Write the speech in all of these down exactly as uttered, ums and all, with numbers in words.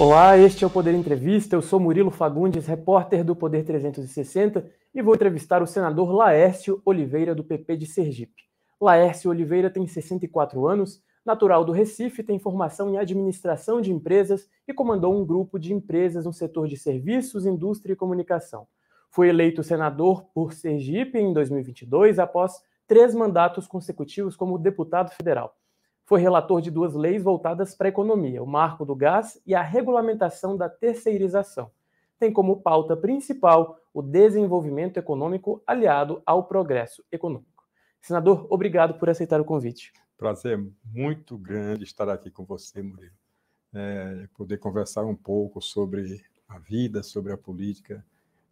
Olá, este é o Poder Entrevista, eu sou Murilo Fagundes, repórter do Poder trezentos e sessenta e vou entrevistar o senador Laércio Oliveira, do P P de Sergipe. Laércio Oliveira tem sessenta e quatro anos, natural do Recife, tem formação em administração de empresas e comandou um grupo de empresas no setor de serviços, indústria e comunicação. Foi eleito senador por Sergipe em dois mil e vinte e dois, após três mandatos consecutivos como deputado federal. Foi relator de duas leis voltadas para a economia, o Marco do Gás e a regulamentação da terceirização. Tem como pauta principal o desenvolvimento econômico aliado ao progresso econômico. Senador, obrigado por aceitar o convite. Prazer muito grande estar aqui com você, Murilo. É, poder conversar um pouco sobre a vida, sobre a política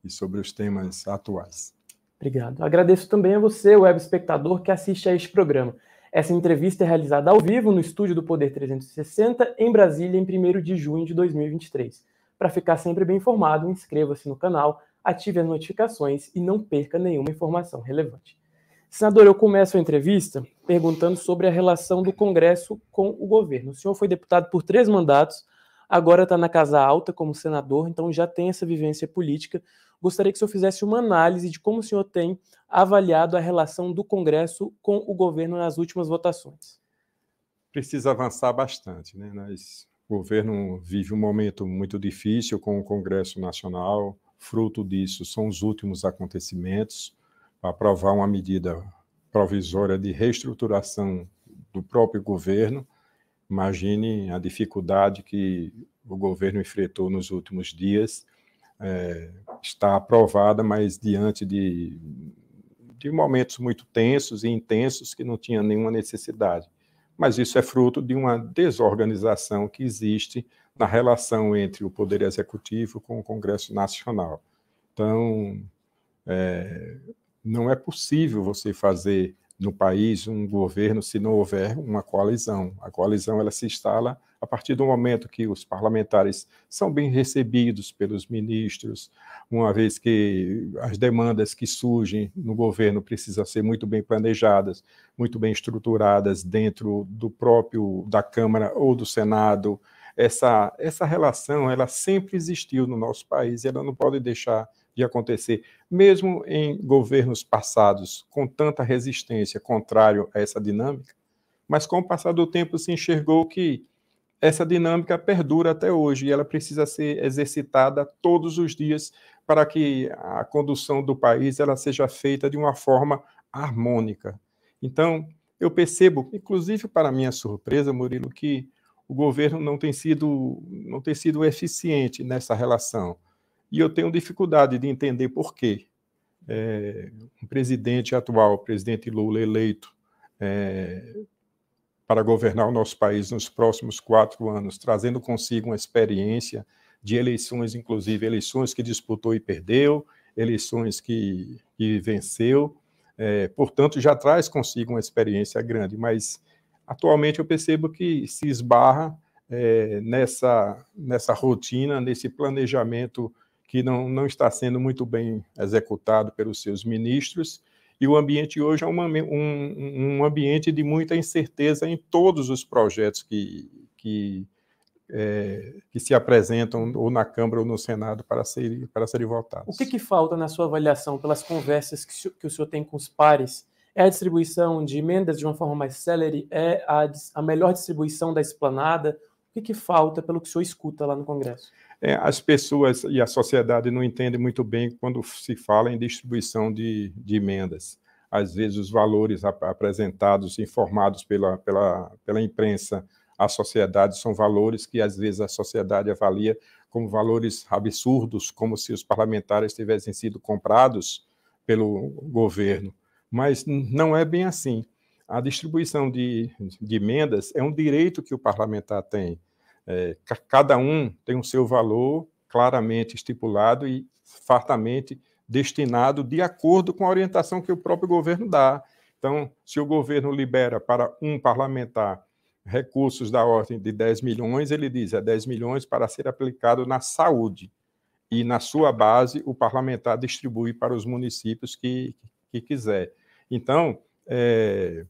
e sobre os temas atuais. Obrigado. Agradeço também a você, web espectador, que assiste a este programa. Essa entrevista é realizada ao vivo no estúdio do Poder trezentos e sessenta, em Brasília, em primeiro de junho de dois mil e vinte e três. Para ficar sempre bem informado, inscreva-se no canal, ative as notificações e não perca nenhuma informação relevante. Senador, eu começo a entrevista perguntando sobre a relação do Congresso com o governo. O senhor foi deputado por três mandatos, agora está na Casa Alta como senador, então já tem essa vivência política. Gostaria que o senhor fizesse uma análise de como o senhor tem avaliado a relação do Congresso com o governo nas últimas votações. Precisa avançar bastante, né? Nós, o governo vive um momento muito difícil com o Congresso Nacional, fruto disso são os últimos acontecimentos, aprovar uma medida provisória de reestruturação do próprio governo. Imagine a dificuldade que o governo enfrentou nos últimos dias. É, está aprovada, mas diante de, de momentos muito tensos e intensos que não tinha nenhuma necessidade. Mas isso é fruto de uma desorganização que existe na relação entre o Poder Executivo com o Congresso Nacional. Então, é, não é possível você fazer no país um governo se não houver uma coalizão. A coalizão ela se instala a partir do momento que os parlamentares são bem recebidos pelos ministros, uma vez que as demandas que surgem no governo precisam ser muito bem planejadas, muito bem estruturadas dentro do próprio da Câmara ou do Senado. Essa, essa relação ela sempre existiu no nosso país e ela não pode deixar de acontecer, mesmo em governos passados, com tanta resistência contrário a essa dinâmica, mas com o passar do tempo se enxergou que essa dinâmica perdura até hoje e ela precisa ser exercitada todos os dias para que a condução do país ela seja feita de uma forma harmônica. Então, eu percebo, inclusive para minha surpresa, Murilo, que o governo não tem sido, não tem sido eficiente nessa relação. E eu tenho dificuldade de entender por quê. É, o presidente atual, o presidente Lula, eleito é, para governar o nosso país nos próximos quatro anos, trazendo consigo uma experiência de eleições, inclusive eleições que disputou e perdeu, eleições que, que venceu, é, portanto, já traz consigo uma experiência grande, mas atualmente eu percebo que se esbarra é, nessa, nessa rotina, nesse planejamento que não, não está sendo muito bem executado pelos seus ministros, e o ambiente hoje é uma, um, um ambiente de muita incerteza em todos os projetos que, que, é, que se apresentam ou na Câmara ou no Senado para serem para serem votados. O que, que falta na sua avaliação, pelas conversas que, que o senhor tem com os pares? É a distribuição de emendas de uma forma mais célere? É a, a melhor distribuição da esplanada? O que, que falta, pelo que o senhor escuta lá no Congresso? As pessoas e a sociedade não entendem muito bem quando se fala em distribuição de, de emendas. Às vezes, os valores apresentados, informados pela, pela, pela imprensa à sociedade, são valores que, às vezes, a sociedade avalia como valores absurdos, como se os parlamentares tivessem sido comprados pelo governo. Mas não é bem assim. A distribuição de, de emendas é um direito que o parlamentar tem. É, cada um tem o seu valor claramente estipulado e fartamente destinado de acordo com a orientação que o próprio governo dá. Então, se o governo libera para um parlamentar recursos da ordem de dez milhões, ele diz é dez milhões para ser aplicado na saúde. E, na sua base, o parlamentar distribui para os municípios que, que quiser. Então, é,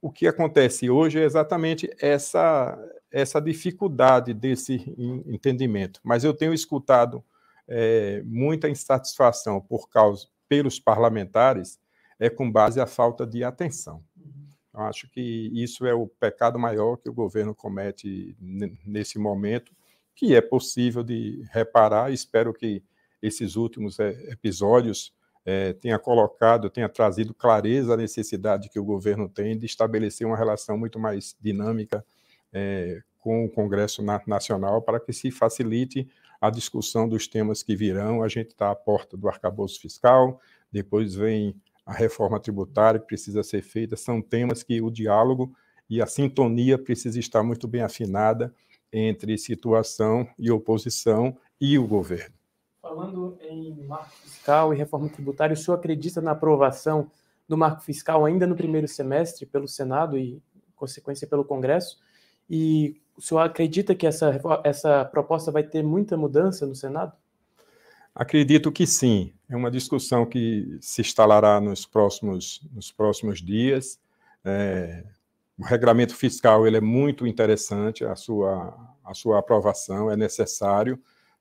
o que acontece hoje é exatamente essa, essa dificuldade desse entendimento. Mas eu tenho escutado é, muita insatisfação por causa, pelos parlamentares, é com base à falta de atenção. Eu acho que isso é o pecado maior que o governo comete nesse momento, que é possível de reparar. Espero que esses últimos episódios é, tenha colocado, tenha trazido clareza à necessidade que o governo tem de estabelecer uma relação muito mais dinâmica é, com o Congresso Nacional, para que se facilite a discussão dos temas que virão. A gente está à porta do arcabouço fiscal, depois vem a reforma tributária que precisa ser feita. São temas que o diálogo e a sintonia precisa estar muito bem afinada entre situação e oposição e o governo. Falando em marco fiscal e reforma tributária, o senhor acredita na aprovação do marco fiscal ainda no primeiro semestre pelo Senado e, em consequência, pelo Congresso? E o senhor acredita que essa, essa proposta vai ter muita mudança no Senado? Acredito que sim. É uma discussão que se instalará nos próximos, nos próximos dias. É, o regramento fiscal ele é muito interessante, a sua, a sua aprovação é necessário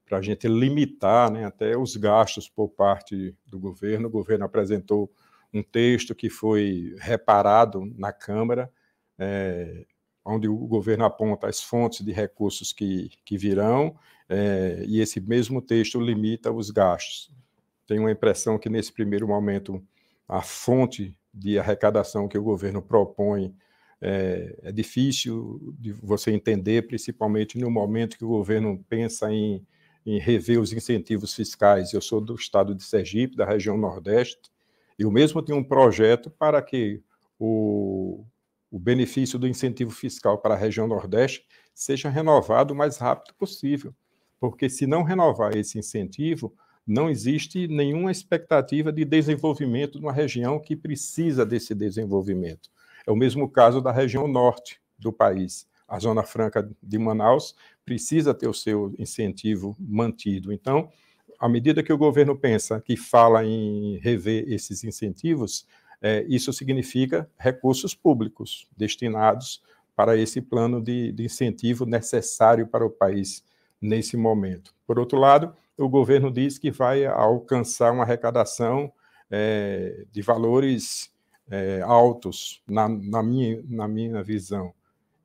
para a gente limitar, né, até os gastos por parte do governo. O governo apresentou um texto que foi reparado na Câmara, é, onde o governo aponta as fontes de recursos que, que virão, é, e esse mesmo texto limita os gastos. Tenho a impressão que, nesse primeiro momento, a fonte de arrecadação que o governo propõe é, é difícil de você entender, principalmente no momento que o governo pensa em, em rever os incentivos fiscais. Eu sou do estado de Sergipe, da região Nordeste, e eu mesmo tenho um projeto para que o... o benefício do incentivo fiscal para a região Nordeste seja renovado o mais rápido possível, porque se não renovar esse incentivo, não existe nenhuma expectativa de desenvolvimento numa região que precisa desse desenvolvimento. É o mesmo caso da região Norte do país. A Zona Franca de Manaus precisa ter o seu incentivo mantido. Então, à medida que o governo pensa que fala em rever esses incentivos, É, isso significa recursos públicos destinados para esse plano de, de incentivo necessário para o país nesse momento. Por outro lado, o governo diz que vai alcançar uma arrecadação é, de valores é, altos, na, na, minha, na minha visão.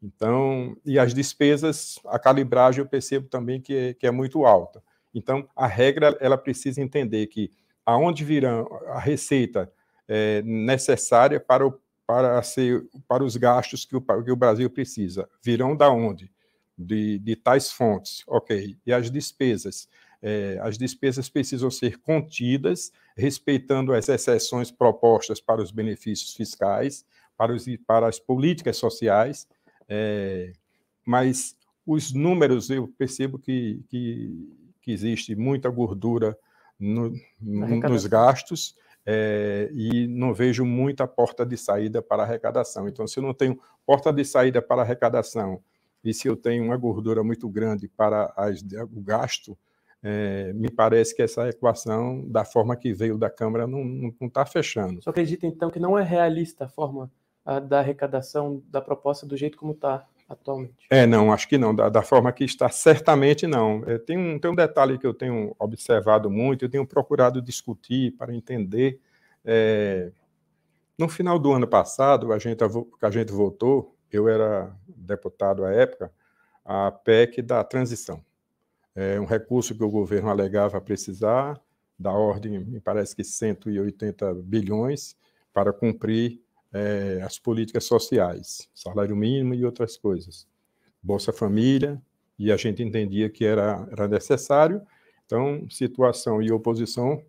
Então, e as despesas, a calibragem eu percebo também que é, que é muito alta. Então, a regra ela precisa entender que aonde virá a receita É necessária para, o, para, ser, para os gastos que o, que o Brasil precisa. Virão da onde? De, de tais fontes. Ok. E as despesas? É, as despesas precisam ser contidas, respeitando as exceções propostas para os benefícios fiscais, para, os, para as políticas sociais, é, mas os números, eu percebo que, que, que existe muita gordura no, no, nos gastos, É, e não vejo muita porta de saída para arrecadação. Então, se eu não tenho porta de saída para arrecadação e se eu tenho uma gordura muito grande para as, o gasto, é, me parece que essa equação, da forma que veio da Câmara, não está fechando. Você acredita, então, que não é realista a forma a, da arrecadação da proposta do jeito como está atualmente? É, não, acho que não. Da, da forma que está, certamente não. É, tem, um, tem um detalhe que eu tenho observado muito, eu tenho procurado discutir para entender. É, no final do ano passado, a gente, a gente votou, eu era deputado à época, a P E C da transição. É um recurso que o governo alegava precisar, da ordem, me parece que cento e oitenta bilhões, para cumprir É, as políticas sociais, salário mínimo e outras coisas, Bolsa Família, e a gente entendia que era, era necessário. Então, situação e oposição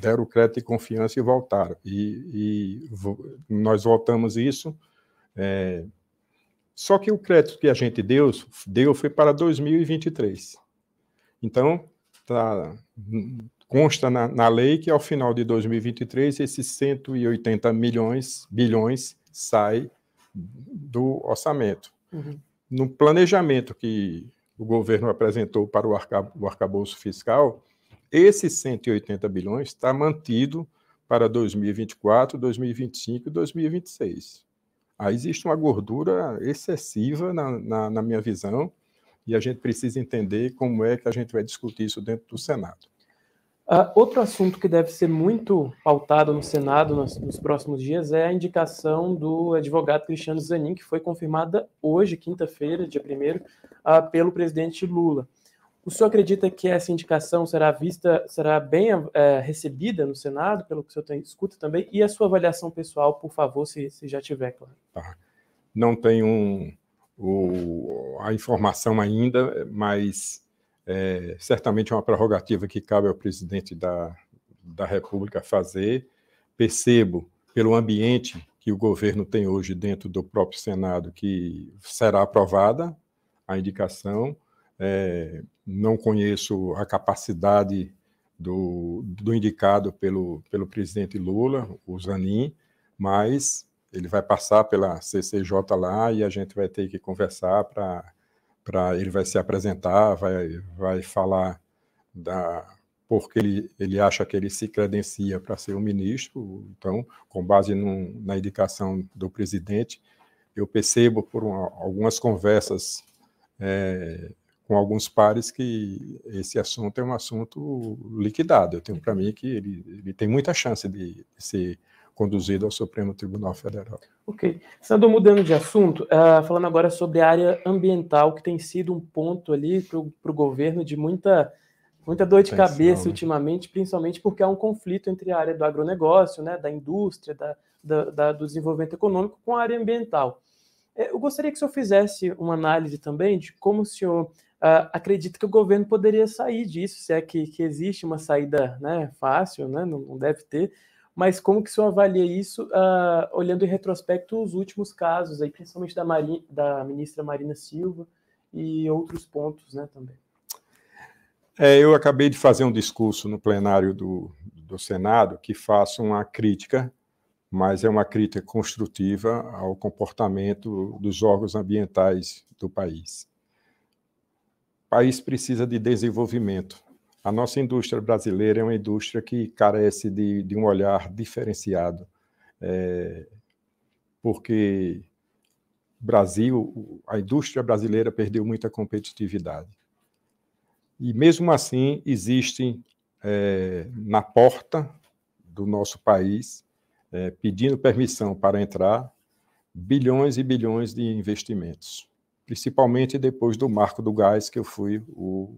deram crédito e confiança e voltaram. E, e vo, nós voltamos isso. É, só que o crédito que a gente deu, deu foi para dois mil e vinte e três. Então, tá, consta na, na lei que, ao final de dois mil e vinte e três, esses cento e oitenta milhões, bilhões saem do orçamento. Uhum. No planejamento que o governo apresentou para o, arca, o arcabouço fiscal, esses cento e oitenta bilhões está mantido para dois mil e vinte e quatro, dois mil e vinte e cinco e dois mil e vinte e seis. Aí existe uma gordura excessiva, na, na, na minha visão, e a gente precisa entender como é que a gente vai discutir isso dentro do Senado. Uh, outro assunto que deve ser muito pautado no Senado nos, nos próximos dias é a indicação do advogado Cristiano Zanin, que foi confirmada hoje, quinta-feira, dia primeiro, uh, pelo presidente Lula. O senhor acredita que essa indicação será vista, será bem uh, recebida no Senado, pelo que o senhor tem, escuta também? E a sua avaliação pessoal, por favor, se, se já tiver, claro. Tá. Não tenho um, o, a informação ainda, mas... É, certamente é uma prerrogativa que cabe ao presidente da, da República fazer. Percebo, pelo ambiente que o governo tem hoje dentro do próprio Senado, que será aprovada a indicação. É, não conheço a capacidade do, do indicado pelo, pelo presidente Lula, o Zanin, mas ele vai passar pela C C J lá e a gente vai ter que conversar para... Pra, ele vai se apresentar, vai, vai falar da, porque ele, ele acha que ele se credencia para ser o ministro. Então, com base num, na indicação do presidente, eu percebo por uma, algumas conversas é, com alguns pares que esse assunto é um assunto liquidado. Eu tenho para mim que ele, ele tem muita chance de, de ser conduzido ao Supremo Tribunal Federal. Ok. Senador, mudando de assunto, uh, falando agora sobre a área ambiental, que tem sido um ponto ali para o governo de muita, muita dor de Pensão, cabeça né? ultimamente, principalmente porque há um conflito entre a área do agronegócio, né, da indústria, da, da, da, do desenvolvimento econômico com a área ambiental. Eu gostaria que o senhor fizesse uma análise também de como o senhor uh, acredita que o governo poderia sair disso, se é que, que existe uma saída né, fácil, né, não, não deve ter, mas como que o senhor avalia isso, uh, olhando em retrospecto os últimos casos, aí, principalmente da, Mari, da ministra Marina Silva e outros pontos né, também? É, eu acabei de fazer um discurso no plenário do, do Senado que faço uma crítica, mas é uma crítica construtiva ao comportamento dos órgãos ambientais do país. O país precisa de desenvolvimento. A nossa indústria brasileira é uma indústria que carece de, de um olhar diferenciado, é, porque Brasil, a indústria brasileira perdeu muita competitividade. E, mesmo assim, existem é, na porta do nosso país, é, pedindo permissão para entrar, bilhões e bilhões de investimentos, principalmente depois do Marco do Gás, que eu fui o...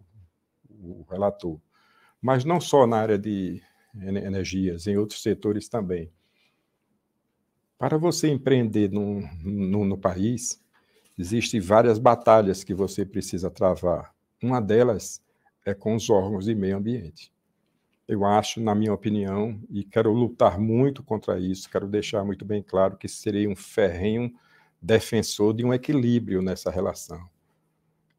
o relator, mas não só na área de energias, em outros setores também. Para você empreender no, no, no país, existem várias batalhas que você precisa travar. Uma delas é com os órgãos de meio ambiente. Eu acho, na minha opinião, e quero lutar muito contra isso, quero deixar muito bem claro que serei um ferrenho defensor de um equilíbrio nessa relação.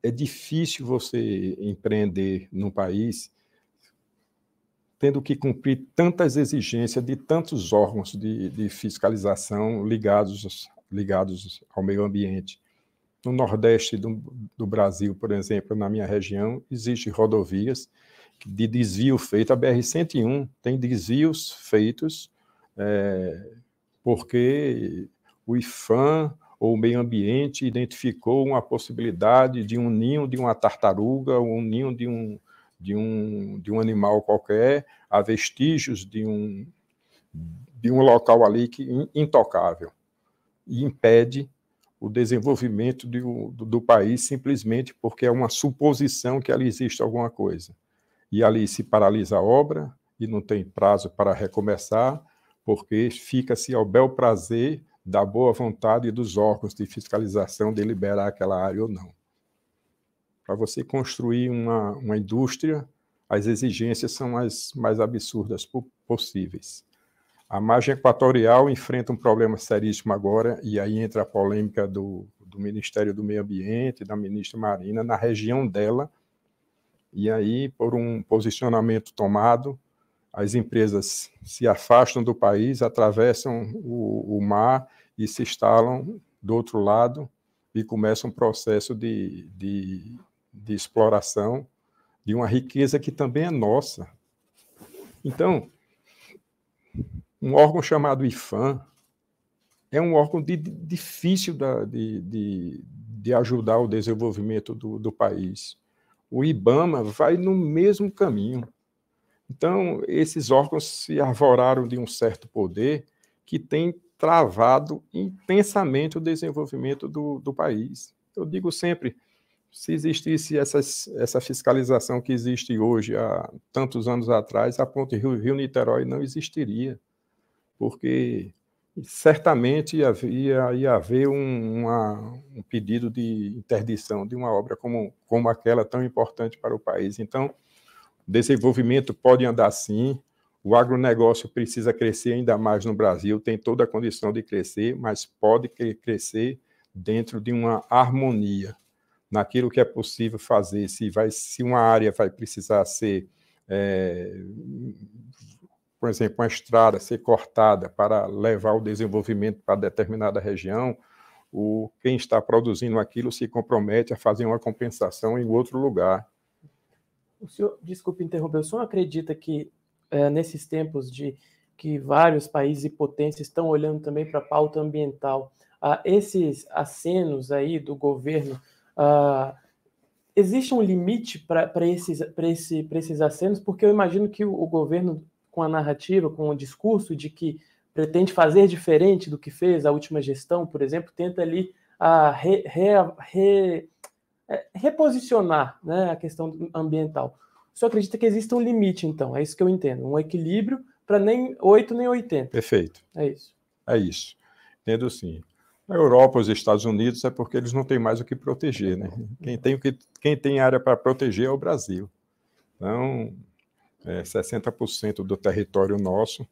É difícil você empreender num país tendo que cumprir tantas exigências de tantos órgãos de, de fiscalização ligados, ligados ao meio ambiente. No Nordeste do, do Brasil, por exemplo, na minha região, existem rodovias de desvio feito. A B R cento e um tem desvios feitos é, porque o IPHAN, ou o meio ambiente identificou uma possibilidade de um ninho de uma tartaruga, ou um ninho de um, de um, de um animal qualquer, há vestígios de um, de um local ali que, intocável, e impede o desenvolvimento de, do, do país simplesmente porque é uma suposição que ali existe alguma coisa. E ali se paralisa a obra e não tem prazo para recomeçar, porque fica-se ao bel prazer da boa vontade dos órgãos de fiscalização de liberar aquela área ou não. Para você construir uma, uma indústria, as exigências são as mais absurdas possíveis. A margem equatorial enfrenta um problema seríssimo agora, e aí entra a polêmica do, do Ministério do Meio Ambiente, da ministra Marina, na região dela, e aí, por um posicionamento tomado, as empresas se afastam do país, atravessam o, o mar e se instalam do outro lado e começa um processo de, de, de exploração de uma riqueza que também é nossa. Então, um órgão chamado IPHAN, é um órgão de, de, difícil da, de, de, de ajudar o desenvolvimento do, do país. O IBAMA vai no mesmo caminho. Então, esses órgãos se arvoraram de um certo poder que tem travado intensamente o desenvolvimento do, do país. Eu digo sempre, se existisse essas, essa fiscalização que existe hoje, há tantos anos atrás, a Ponte Rio-Niterói não existiria, porque certamente ia haver, ia haver um, uma, um pedido de interdição de uma obra como, como aquela tão importante para o país. Então, o desenvolvimento pode andar sim, o agronegócio precisa crescer ainda mais no Brasil, tem toda a condição de crescer, mas pode crescer dentro de uma harmonia, naquilo que é possível fazer, se, vai, se uma área vai precisar ser, é, por exemplo, uma estrada ser cortada para levar o desenvolvimento para determinada região, o, quem está produzindo aquilo se compromete a fazer uma compensação em outro lugar. O senhor, desculpe interromper, o senhor acredita que é, nesses tempos de que vários países e potências estão olhando também para a pauta ambiental, ah, esses acenos aí do governo, ah, existe um limite para esses, esse, esses acenos? Porque eu imagino que o, o governo, com a narrativa, com o discurso de que pretende fazer diferente do que fez a última gestão, por exemplo, tenta ali ah, re, re, re, reposicionar, né, a questão ambiental. O senhor acredita que existe um limite, então? É isso que eu entendo. Um equilíbrio para nem oito nem oitenta. Perfeito. É isso. É isso. Entendo sim. A Europa, os Estados Unidos, é porque eles não têm mais o que proteger, né? Quem tem, o que, quem tem área para proteger é o Brasil. Então, é, sessenta por cento do território nosso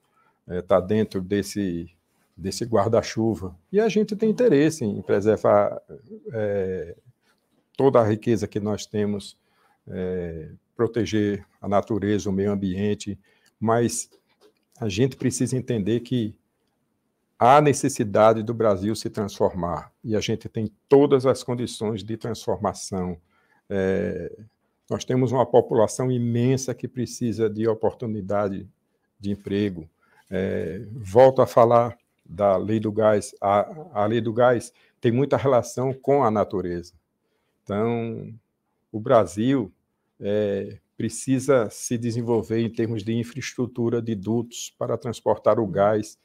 está é, dentro desse, desse guarda-chuva. E a gente tem interesse em preservar... É, toda a riqueza que nós temos, é, proteger a natureza, o meio ambiente, mas a gente precisa entender que há necessidade do Brasil se transformar, e a gente tem todas as condições de transformação. É, nós temos uma população imensa que precisa de oportunidade de emprego. É, volto a falar da lei do gás. A, a lei do gás tem muita relação com a natureza. Então, o Brasil é, precisa se desenvolver em termos de infraestrutura de dutos para transportar o gás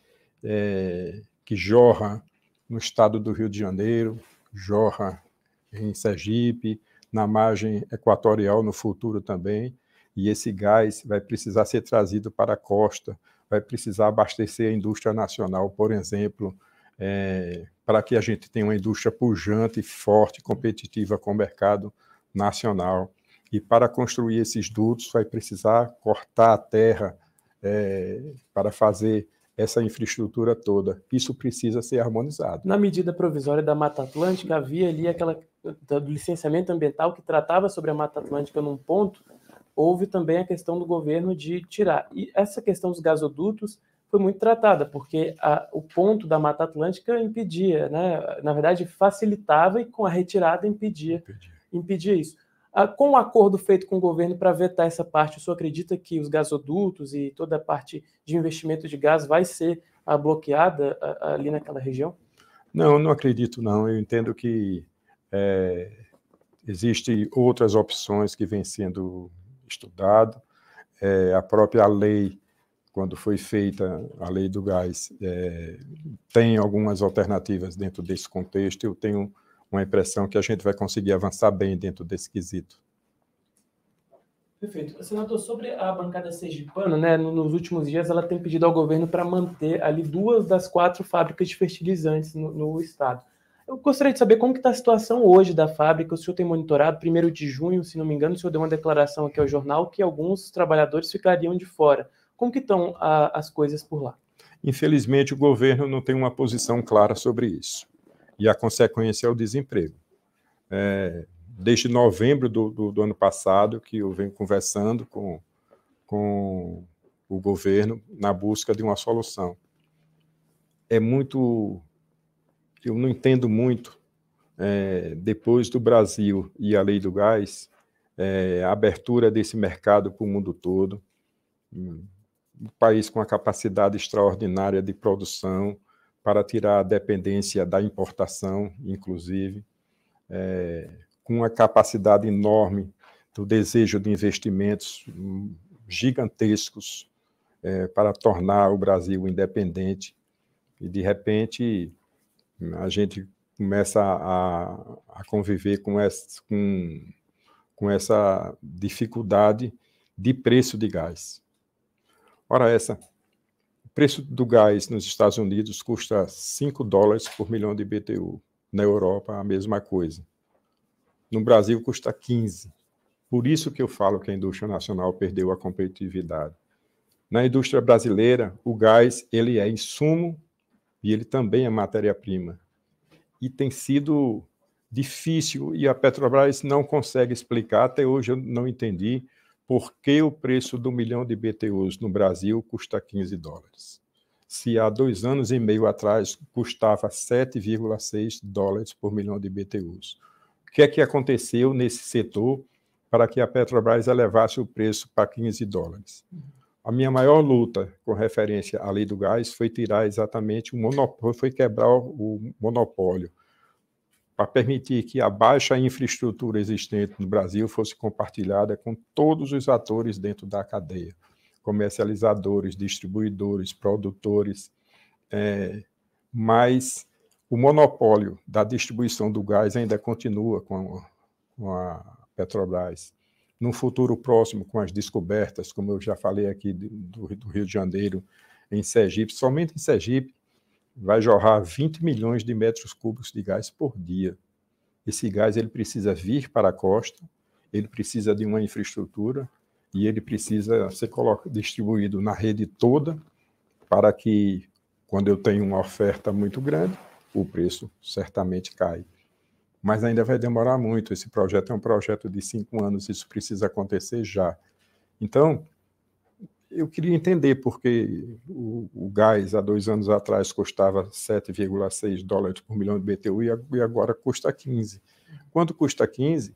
é, que jorra no estado do Rio de Janeiro, jorra em Sergipe, na margem equatorial no futuro também, e esse gás vai precisar ser trazido para a costa, vai precisar abastecer a indústria nacional, por exemplo, É, para que a gente tenha uma indústria pujante, forte, competitiva com o mercado nacional. E para construir esses dutos, vai precisar cortar a terra é, para fazer essa infraestrutura toda. Isso precisa ser harmonizado. Na medida provisória da Mata Atlântica, havia ali aquela do licenciamento ambiental que tratava sobre a Mata Atlântica num ponto, houve também a questão do governo de tirar. E essa questão dos gasodutos foi muito tratada, porque a, o ponto da Mata Atlântica impedia, né? Na verdade, facilitava e com a retirada impedia, impedia. impedia isso. A, com o acordo feito com o governo para vetar essa parte, o senhor acredita que os gasodutos e toda a parte de investimento de gás vai ser a, bloqueada a, a, ali naquela região? Não, não acredito não. Eu entendo que é, existem outras opções que vêm sendo estudadas. É, a própria lei, quando foi feita a lei do gás, é, tem algumas alternativas dentro desse contexto. Eu tenho uma impressão que a gente vai conseguir avançar bem dentro desse quesito. Perfeito. Senador, sobre a bancada sergipana, né, nos últimos dias ela tem pedido ao governo para manter ali duas das quatro fábricas de fertilizantes no, no estado. Eu gostaria de saber como que está a situação hoje da fábrica. O senhor tem monitorado, primeiro de junho, se não me engano, o senhor deu uma declaração aqui ao jornal que alguns trabalhadores ficariam de fora. Como que estão a, as coisas por lá? Infelizmente, o governo não tem uma posição clara sobre isso. E a consequência é o desemprego. É, desde novembro do, do, do ano passado, que eu venho conversando com, com o governo na busca de uma solução. É muito... Eu não entendo muito, é, depois do Brasil e a lei do gás, é, a abertura desse mercado para o mundo todo, um país com uma capacidade extraordinária de produção, para tirar a dependência da importação, inclusive, é, com uma capacidade enorme do desejo de investimentos gigantescos é, para tornar o Brasil independente. E, de repente, a gente começa a, a conviver com essa, com, com essa dificuldade de preço de gás. Ora, essa, o preço do gás nos Estados Unidos custa cinco dólares por milhão de B T U. Na Europa, a mesma coisa. No Brasil, custa quinze. Por isso que eu falo que a indústria nacional perdeu a competitividade. Na indústria brasileira, o gás ele é insumo e ele também é matéria-prima. E tem sido difícil, e a Petrobras não consegue explicar, até hoje eu não entendi, por que o preço do milhão de B T Us no Brasil custa quinze dólares. Se há dois anos e meio atrás custava sete vírgula seis dólares por milhão de B T Us. O que é que aconteceu nesse setor para que a Petrobras elevasse o preço para quinze dólares? A minha maior luta com referência à lei do gás foi tirar exatamente o monopólio, foi quebrar o monopólio para permitir que a baixa infraestrutura existente no Brasil fosse compartilhada com todos os atores dentro da cadeia, comercializadores, distribuidores, produtores, é, mas o monopólio da distribuição do gás ainda continua com a, com a Petrobras. Num futuro próximo, com as descobertas, como eu já falei aqui do, do Rio de Janeiro, em Sergipe, somente em Sergipe, vai jorrar vinte milhões de metros cúbicos de gás por dia. Esse gás ele precisa vir para a costa, ele precisa de uma infraestrutura, e ele precisa ser distribuído na rede toda para que, quando eu tenho uma oferta muito grande, o preço certamente cai. Mas ainda vai demorar muito. Esse projeto é um projeto de cinco anos, isso precisa acontecer já. Então, eu queria entender por que o, o gás, há dois anos atrás, custava sete vírgula seis dólares por milhão de B T U e agora custa quinze. Quando custa quinze,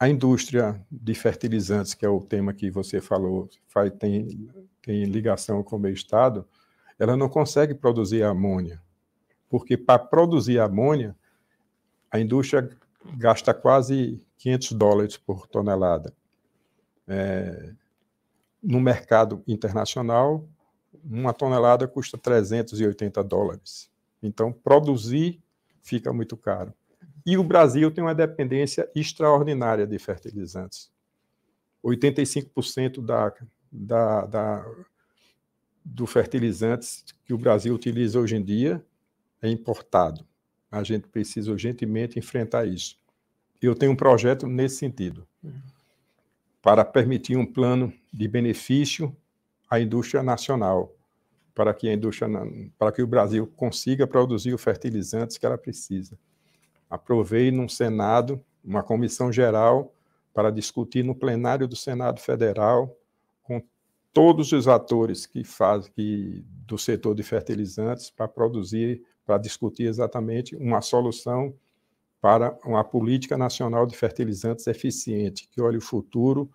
a indústria de fertilizantes, que é o tema que você falou, faz, tem, tem ligação com o meu estado, ela não consegue produzir amônia, porque para produzir amônia, a indústria gasta quase quinhentos dólares por tonelada. É, no mercado internacional, uma tonelada custa trezentos e oitenta dólares. Então, produzir fica muito caro. E o Brasil tem uma dependência extraordinária de fertilizantes. oitenta e cinco por cento da, da, da, do fertilizantes que o Brasil utiliza hoje em dia é importado. A gente precisa urgentemente enfrentar isso. Eu tenho um projeto nesse sentido, para permitir um plano de benefício à indústria nacional, para que, a indústria, para que o Brasil consiga produzir os fertilizantes que ela precisa. Aprovei no Senado uma comissão geral para discutir no plenário do Senado Federal com todos os atores que fazem que, do setor de fertilizantes para produzir, para discutir exatamente uma solução para uma política nacional de fertilizantes eficiente, que olhe o futuro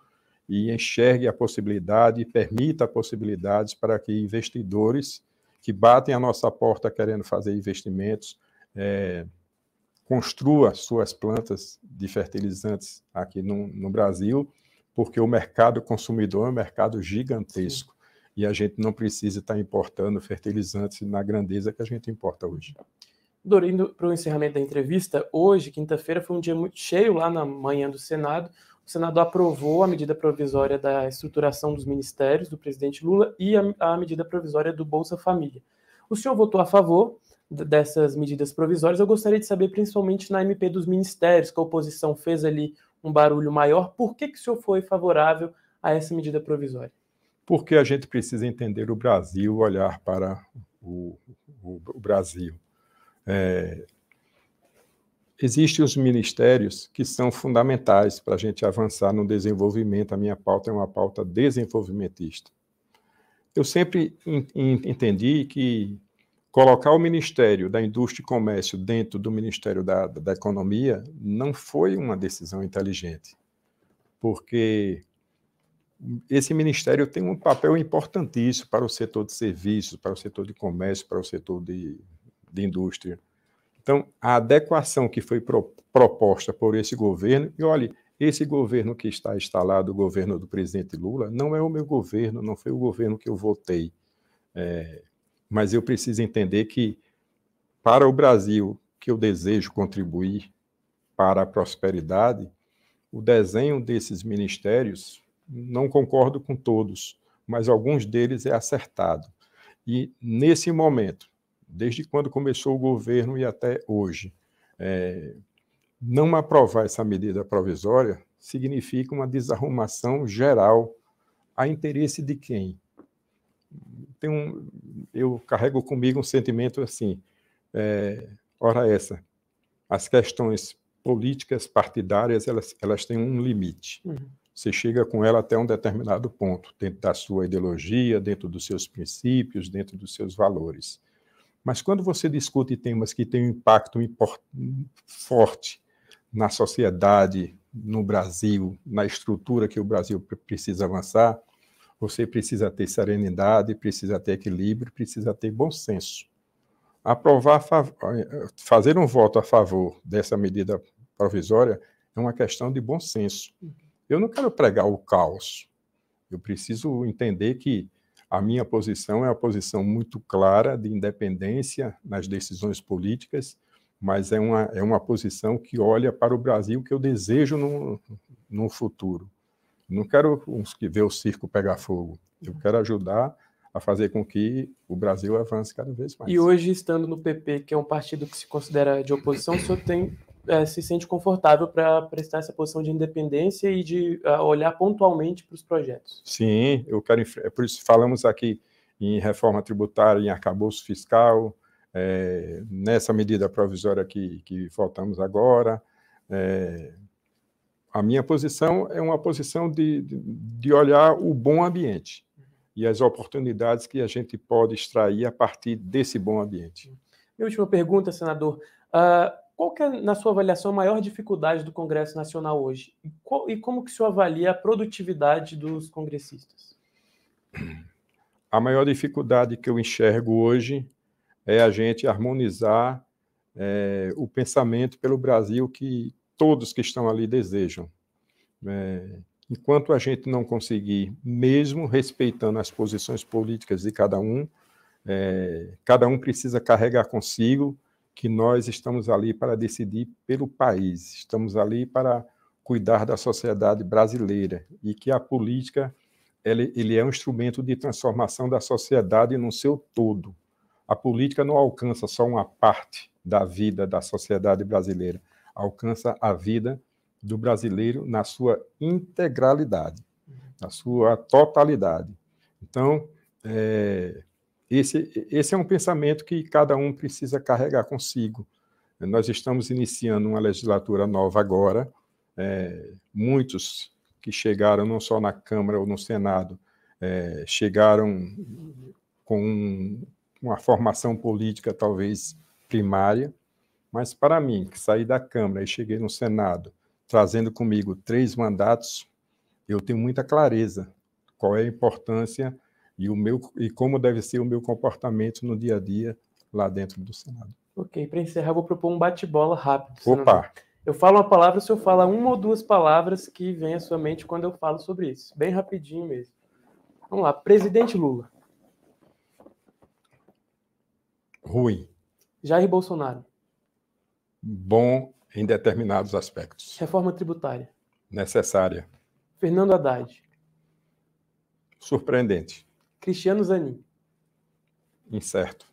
e enxergue a possibilidade e permita possibilidades para que investidores que batem a nossa porta querendo fazer investimentos é, construa suas plantas de fertilizantes aqui no, no Brasil, porque o mercado consumidor é um mercado gigantesco. Sim. E a gente não precisa estar importando fertilizantes na grandeza que a gente importa hoje. Doutor, indo para o encerramento da entrevista, hoje, quinta-feira, foi um dia muito cheio lá na manhã do Senado. O Senado aprovou a medida provisória da estruturação dos ministérios do presidente Lula e a, a medida provisória do Bolsa Família. O senhor votou a favor dessas medidas provisórias. Eu gostaria de saber, principalmente na M P dos ministérios, que a oposição fez ali um barulho maior, por que, que o senhor foi favorável a essa medida provisória? Porque a gente precisa entender o Brasil, olhar para o, o, o Brasil. É, existem os ministérios que são fundamentais para a gente avançar no desenvolvimento. A minha pauta é uma pauta desenvolvimentista. Eu sempre in, in, entendi que colocar o Ministério da Indústria e Comércio dentro do Ministério da, da Economia não foi uma decisão inteligente, porque esse ministério tem um papel importantíssimo para o setor de serviços, para o setor de comércio, para o setor de, de indústria. Então, a adequação que foi pro, proposta por esse governo, e olhe, esse governo que está instalado, o governo do presidente Lula, não é o meu governo, não foi o governo que eu votei. É, mas eu preciso entender que, para o Brasil, que eu desejo contribuir para a prosperidade, o desenho desses ministérios, não concordo com todos, mas alguns deles é acertado. E, nesse momento, desde quando começou o governo e até hoje, é, não aprovar essa medida provisória significa uma desarrumação geral. A interesse de quem? Tem um, eu carrego comigo um sentimento assim, é, ora essa, as questões políticas partidárias, elas, elas têm um limite. Uhum. Você chega com ela até um determinado ponto, dentro da sua ideologia, dentro dos seus princípios, dentro dos seus valores. Mas quando você discute temas que têm um impacto forte na sociedade, no Brasil, na estrutura que o Brasil precisa avançar, você precisa ter serenidade, precisa ter equilíbrio, precisa ter bom senso. Aprovar, fazer um voto a favor dessa medida provisória é uma questão de bom senso. Eu não quero pregar o caos. Eu preciso entender que a minha posição é uma posição muito clara de independência nas decisões políticas, mas é uma, é uma posição que olha para o Brasil que eu desejo no, no futuro. Não quero ver o circo pegar fogo. Eu quero ajudar a fazer com que o Brasil avance cada vez mais. E hoje, estando no P P, que é um partido que se considera de oposição, o senhor tem, é, se sente confortável para prestar essa posição de independência e de uh, olhar pontualmente para os projetos? Sim, eu quero. É por isso que falamos aqui em reforma tributária, em arcabouço fiscal, é, nessa medida provisória que, que votamos agora. É, A minha posição é uma posição de, de, de olhar o bom ambiente e as oportunidades que a gente pode extrair a partir desse bom ambiente. Minha última pergunta, senador. Uh, qual que é, na sua avaliação, a maior dificuldade do Congresso Nacional hoje? E, qual, e como que o senhor avalia a produtividade dos congressistas? A maior dificuldade que eu enxergo hoje é a gente harmonizar é, o pensamento pelo Brasil que todos que estão ali desejam. É, enquanto a gente não conseguir, mesmo respeitando as posições políticas de cada um, é, cada um precisa carregar consigo que nós estamos ali para decidir pelo país, estamos ali para cuidar da sociedade brasileira e que a política ele, ele é um instrumento de transformação da sociedade no seu todo. A política não alcança só uma parte da vida da sociedade brasileira, alcança a vida do brasileiro na sua integralidade, na sua totalidade. Então, é, esse, esse é um pensamento que cada um precisa carregar consigo. Nós estamos iniciando uma legislatura nova agora, é, muitos que chegaram não só na Câmara ou no Senado, é, chegaram com uma formação política talvez primária, mas para mim, que saí da Câmara e cheguei no Senado, trazendo comigo três mandatos, eu tenho muita clareza qual é a importância e, o meu, e como deve ser o meu comportamento no dia a dia lá dentro do Senado. Ok, para encerrar, eu vou propor um bate-bola rápido. Opa! Eu falo uma palavra, o senhor fala uma ou duas palavras que vem à sua mente quando eu falo sobre isso. Bem rapidinho mesmo. Vamos lá, presidente Lula. Ruim. Jair Bolsonaro. Bom em determinados aspectos. Reforma tributária. Necessária. Fernando Haddad. Surpreendente. Cristiano Zanin. Incerto.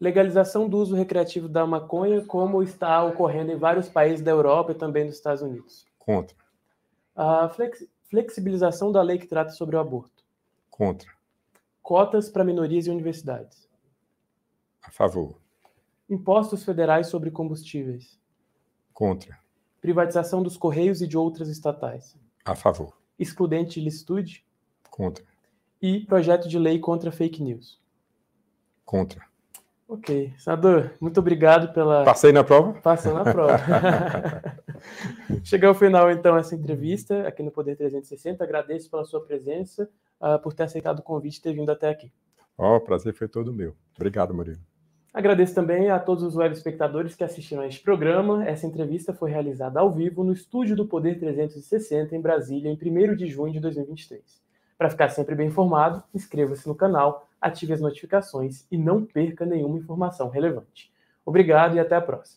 Legalização do uso recreativo da maconha, como está ocorrendo em vários países da Europa e também dos Estados Unidos. Contra. A flexibilização da lei que trata sobre o aborto. Contra. Cotas para minorias e universidades. A favor. Impostos federais sobre combustíveis. Contra. Privatização dos Correios e de outras estatais. A favor. Excludente de licitude. Contra. E projeto de lei contra fake news. Contra. Ok. Senador, muito obrigado pela... Passei na prova? Passei na prova. Chegou ao final, então, essa entrevista aqui no Poder trezentos e sessenta. Agradeço pela sua presença, uh, por ter aceitado o convite e ter vindo até aqui. Ó, oh, o prazer foi todo meu. Obrigado, Murilo. Agradeço também a todos os web espectadores que assistiram a este programa. Essa entrevista foi realizada ao vivo no estúdio do Poder trezentos e sessenta, em Brasília, em primeiro de junho de dois mil e vinte e três. Para ficar sempre bem informado, inscreva-se no canal, ative as notificações e não perca nenhuma informação relevante. Obrigado e até a próxima.